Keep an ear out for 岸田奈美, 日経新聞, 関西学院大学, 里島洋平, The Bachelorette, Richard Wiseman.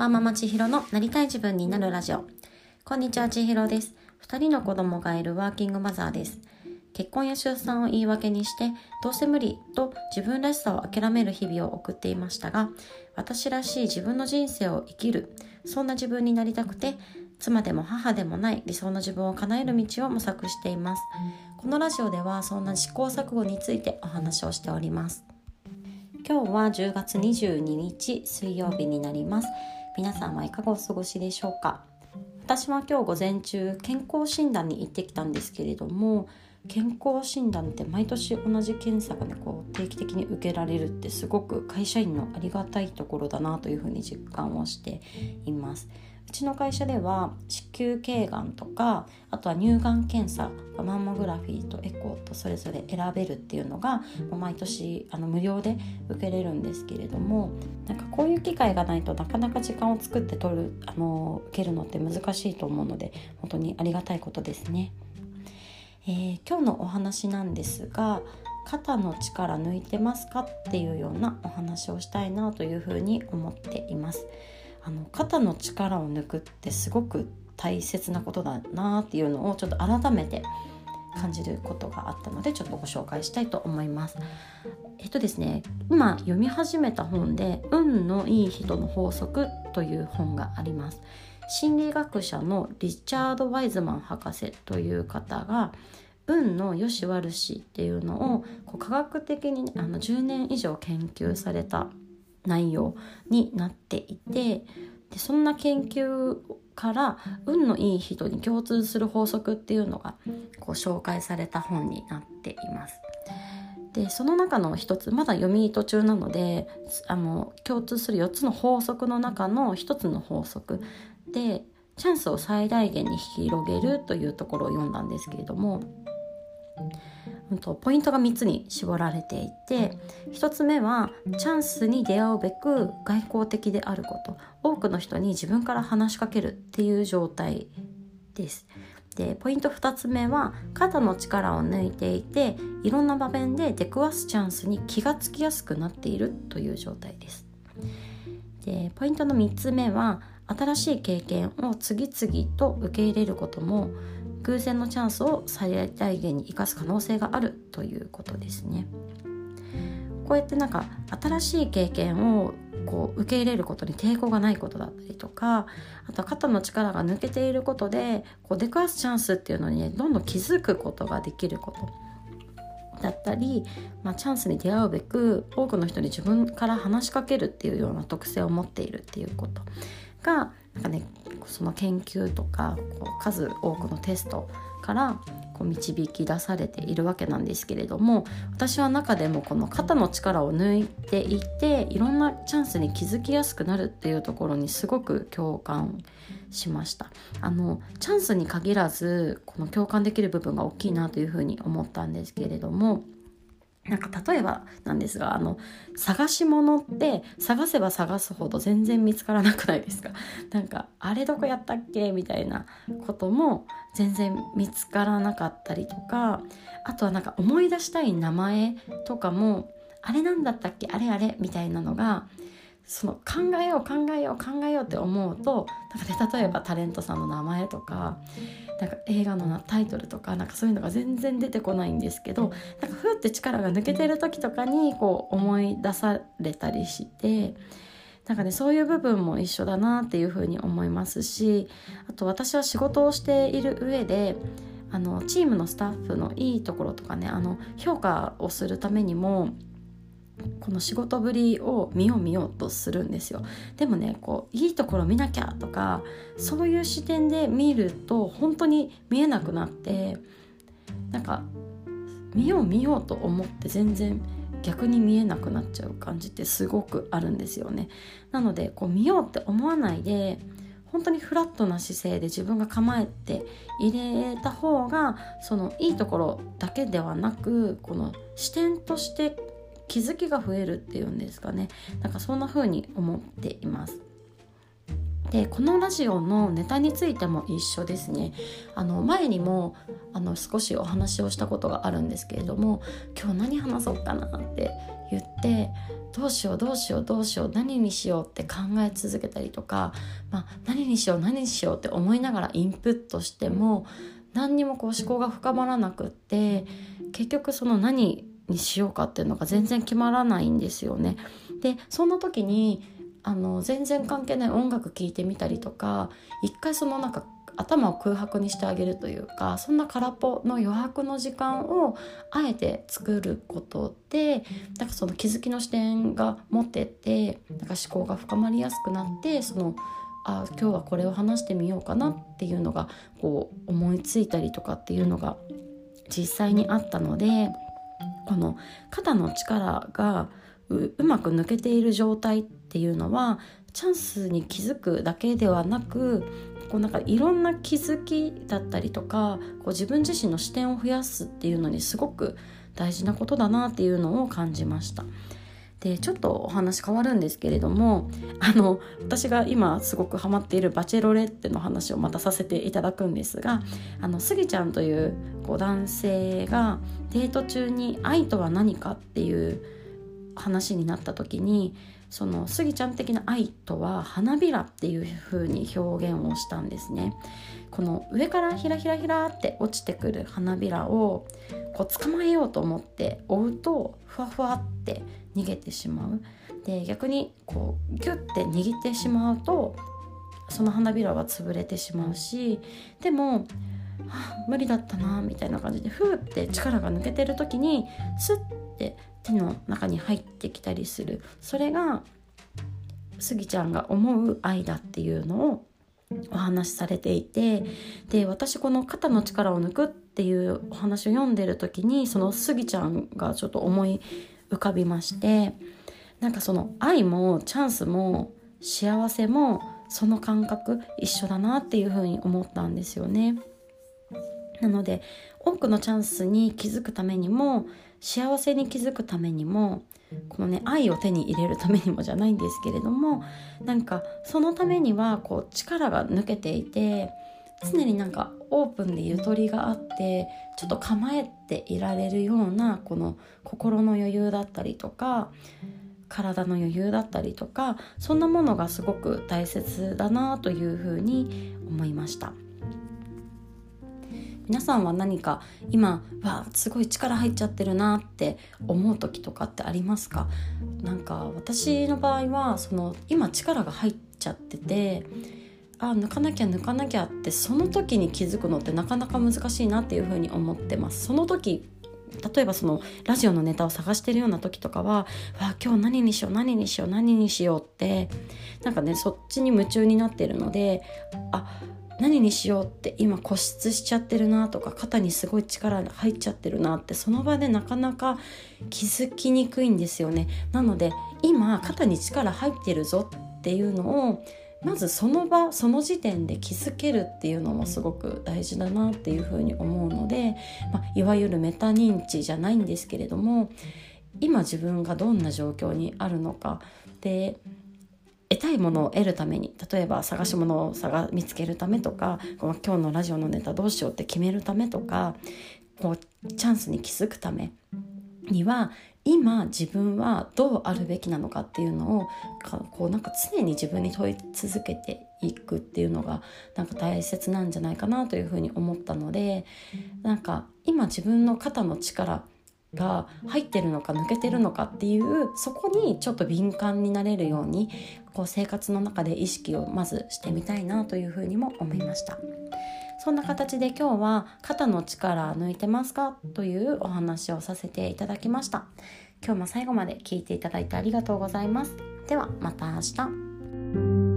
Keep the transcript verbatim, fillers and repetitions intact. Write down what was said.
ワーママ千尋のなりたい自分になるラジオ。こんにちは、千尋です。ふたりの子供がいるワーキングマザーです。結婚や出産を言い訳にしてどうせ無理と自分らしさを諦める日々を送っていましたが、私らしい自分の人生を生きる、そんな自分になりたくて、妻でも母でもない理想の自分を叶える道を模索しています。このラジオではそんな試行錯誤についてお話をしております。今日はじゅうがつにじゅうににち水曜日になります。皆さんはいかがお過ごしでしょうか。私は今日午前中健康診断に行ってきたんですけれども、健康診断って毎年同じ検査が、ね、こう定期的に受けられるってすごく会社員のありがたいところだなというふうに実感をしています。うちの会社では子宮頸がんとか、あとは乳がん検査、マンモグラフィーとエコーとそれぞれ選べるっていうのが毎年あの無料で受けれるんですけれども、なんかこういう機会がないとなかなか時間を作って取るあの受けるのって難しいと思うので、本当にありがたいことですね。えー、今日のお話なんですが、肩の力抜いてますかっていうようなお話をしたいなというふうに思っています。あの肩の力を抜くってすごく大切なことだなっていうのをちょっと改めて感じることがあったので、ちょっとご紹介したいと思います。えっとですね今読み始めた本で運のいい人の法則という本があります。心理学者のリチャード・ワイズマン博士という方が運の良し悪しっていうのをこう科学的にあのじゅうねんいじょう研究された内容になっていて、でそんな研究から運のいい人に共通する法則っていうのがこう紹介された本になっています。でその中の一つ、まだ読み途中なのであの共通するよっつの法則の中の一つの法則で、チャンスを最大限に広げるというところを読んだんですけれども、ポイントがみっつに絞られていて、ひとつめはチャンスに出会うべく外交的であること、多くの人に自分から話しかけるっていう状態です。で、ポイントふたつめは肩の力を抜いていて、いろんな場面で出くわすチャンスに気がつきやすくなっているという状態です。で、ポイントのみっつめは新しい経験を次々と受け入れることも、偶然のチャンスを最大限に生かす可能性があるということですね。こうやってなんか新しい経験をこう受け入れることに抵抗がないことだったりとか、あとは肩の力が抜けていることでこう出くわすチャンスっていうのに、ね、どんどん気づくことができることだったり、まあ、チャンスに出会うべく多くの人に自分から話しかけるっていうような特性を持っているっていうことがなんかね、その研究とかこう数多くのテストからこう導き出されているわけなんですけれども、私は中でもこの肩の力を抜いていて、いろんなチャンスに気づきやすくなるっていうところにすごく共感しました。あのチャンスに限らずこの共感できる部分が大きいなというふうに思ったんですけれども、なんか例えばなんですが、あの探し物って探せば探すほど全然見つからなくないですか。なんかあれどこやったっけみたいなことも全然見つからなかったりとか、あとはなんか思い出したい名前とかもあれなんだったっけあれあれみたいなのが、その考えよう考えよう考えようって思うと、なんか、ね、例えばタレントさんの名前とか、なんか映画のタイトルとか、なんかそういうのが全然出てこないんですけど、なんかふーって力が抜けてる時とかにこう思い出されたりして、なんかねそういう部分も一緒だなっていうふうに思いますし、あと私は仕事をしている上で、あのチームのスタッフのいいところとかね、あの評価をするためにも、この仕事ぶりを見よう見ようとするんですよ。でもね、こういいところ見なきゃとかそういう視点で見ると本当に見えなくなって、なんか見よう見ようと思って全然逆に見えなくなっちゃう感じってすごくあるんですよね。なのでこう見ようって思わないで、本当にフラットな姿勢で自分が構えて入れた方が、そのいいところだけではなく、この視点として気づきが増えるっていうんですかね。なんかそんな風に思っています。で、このラジオのネタについても一緒ですね。あの前にもあの少しお話をしたことがあるんですけれども、今日何話そうかなって言って、どうしようどうしようどうしよう何にしようって考え続けたりとか、まあ、何にしよう何にしようって思いながらインプットしても何にもこう思考が深まらなくって、結局その何にしようかっていうのが全然決まらないんですよね。でそんな時にあの全然関係ない音楽聴いてみたりとか、一回そのなんか頭を空白にしてあげるというか、そんな空っぽの余白の時間をあえて作ることで、なんかその気づきの視点が持てて、なんか思考が深まりやすくなって、そのあ今日はこれを話してみようかなっていうのがこう思いついたりとかっていうのが実際にあったので、この肩の力が う, うまく抜けている状態っていうのはチャンスに気づくだけではなく、こうなんかいろんな気づきだったりとか、こう自分自身の視点を増やすっていうのにすごく大事なことだなっていうのを感じました。でちょっとお話変わるんですけれども、あの私が今すごくハマっているバチェロレッテの話をまたさせていただくんですが、あのスギちゃんというこう男性がデート中に愛とは何かっていう話になった時に、そのスギちゃん的な愛とは花びらっていう風に表現をしたんですね。この上からひらひらひらって落ちてくる花びらをこう捕まえようと思って追うとふわふわって逃げてしまう。で逆にこうギュッて握ってしまうとその花びらは潰れてしまうし、でも無理だったなみたいな感じでふーって力が抜けてる時にスッて手の中に入ってきたりする、それがスギちゃんが思う愛だっていうのをお話しされていて、で私この肩の力を抜くっていうお話を読んでる時にそのスギちゃんがちょっと思い浮かびまして、なんかその愛もチャンスも幸せもその感覚一緒だなっていうふうに思ったんですよね。なので多くのチャンスに気づくためにも幸せに気づくためにもこのね愛を手に入れるためにもじゃないんですけれども、なんかそのためにはこう力が抜けていて常になんかオープンでゆとりがあってちょっと構えていられるようなこの心の余裕だったりとか体の余裕だったりとか、そんなものがすごく大切だなというふうに思いました。皆さんは何か今わすごい力入っちゃってるなって思う時とかってありますか？なんか私の場合はその今力が入っちゃっててあ抜かなきゃ抜かなきゃってその時に気づくのってなかなか難しいなっていうふうに思ってます。その時例えばそのラジオのネタを探してるような時とかはわ今日何にしよう何にしよう何にしようってなんかねそっちに夢中になってるので、あ何にしようって今固執しちゃってるなとか肩にすごい力入っちゃってるなってその場でなかなか気づきにくいんですよね。なので今肩に力入ってるぞっていうのをまずその場その時点で気づけるっていうのもすごく大事だなっていうふうに思うので、まあ、いわゆるメタ認知じゃないんですけれども今自分がどんな状況にあるのかで得たいものを得るために例えば探し物を探見つけるためとか今日のラジオのネタどうしようって決めるためとかこうチャンスに気づくためには今自分はどうあるべきなのかっていうのをこうなんか常に自分に問い続けていくっていうのがなんか大切なんじゃないかなというふうに思ったので、なんか今自分の肩の力が入ってるのか抜けてるのかっていうそこにちょっと敏感になれるようにこう生活の中で意識をまずしてみたいなというふうにも思いました。そんな形で今日は肩の力抜いてますかというお話をさせていただきました。今日も最後まで聞いていただいてありがとうございます。ではまた明日。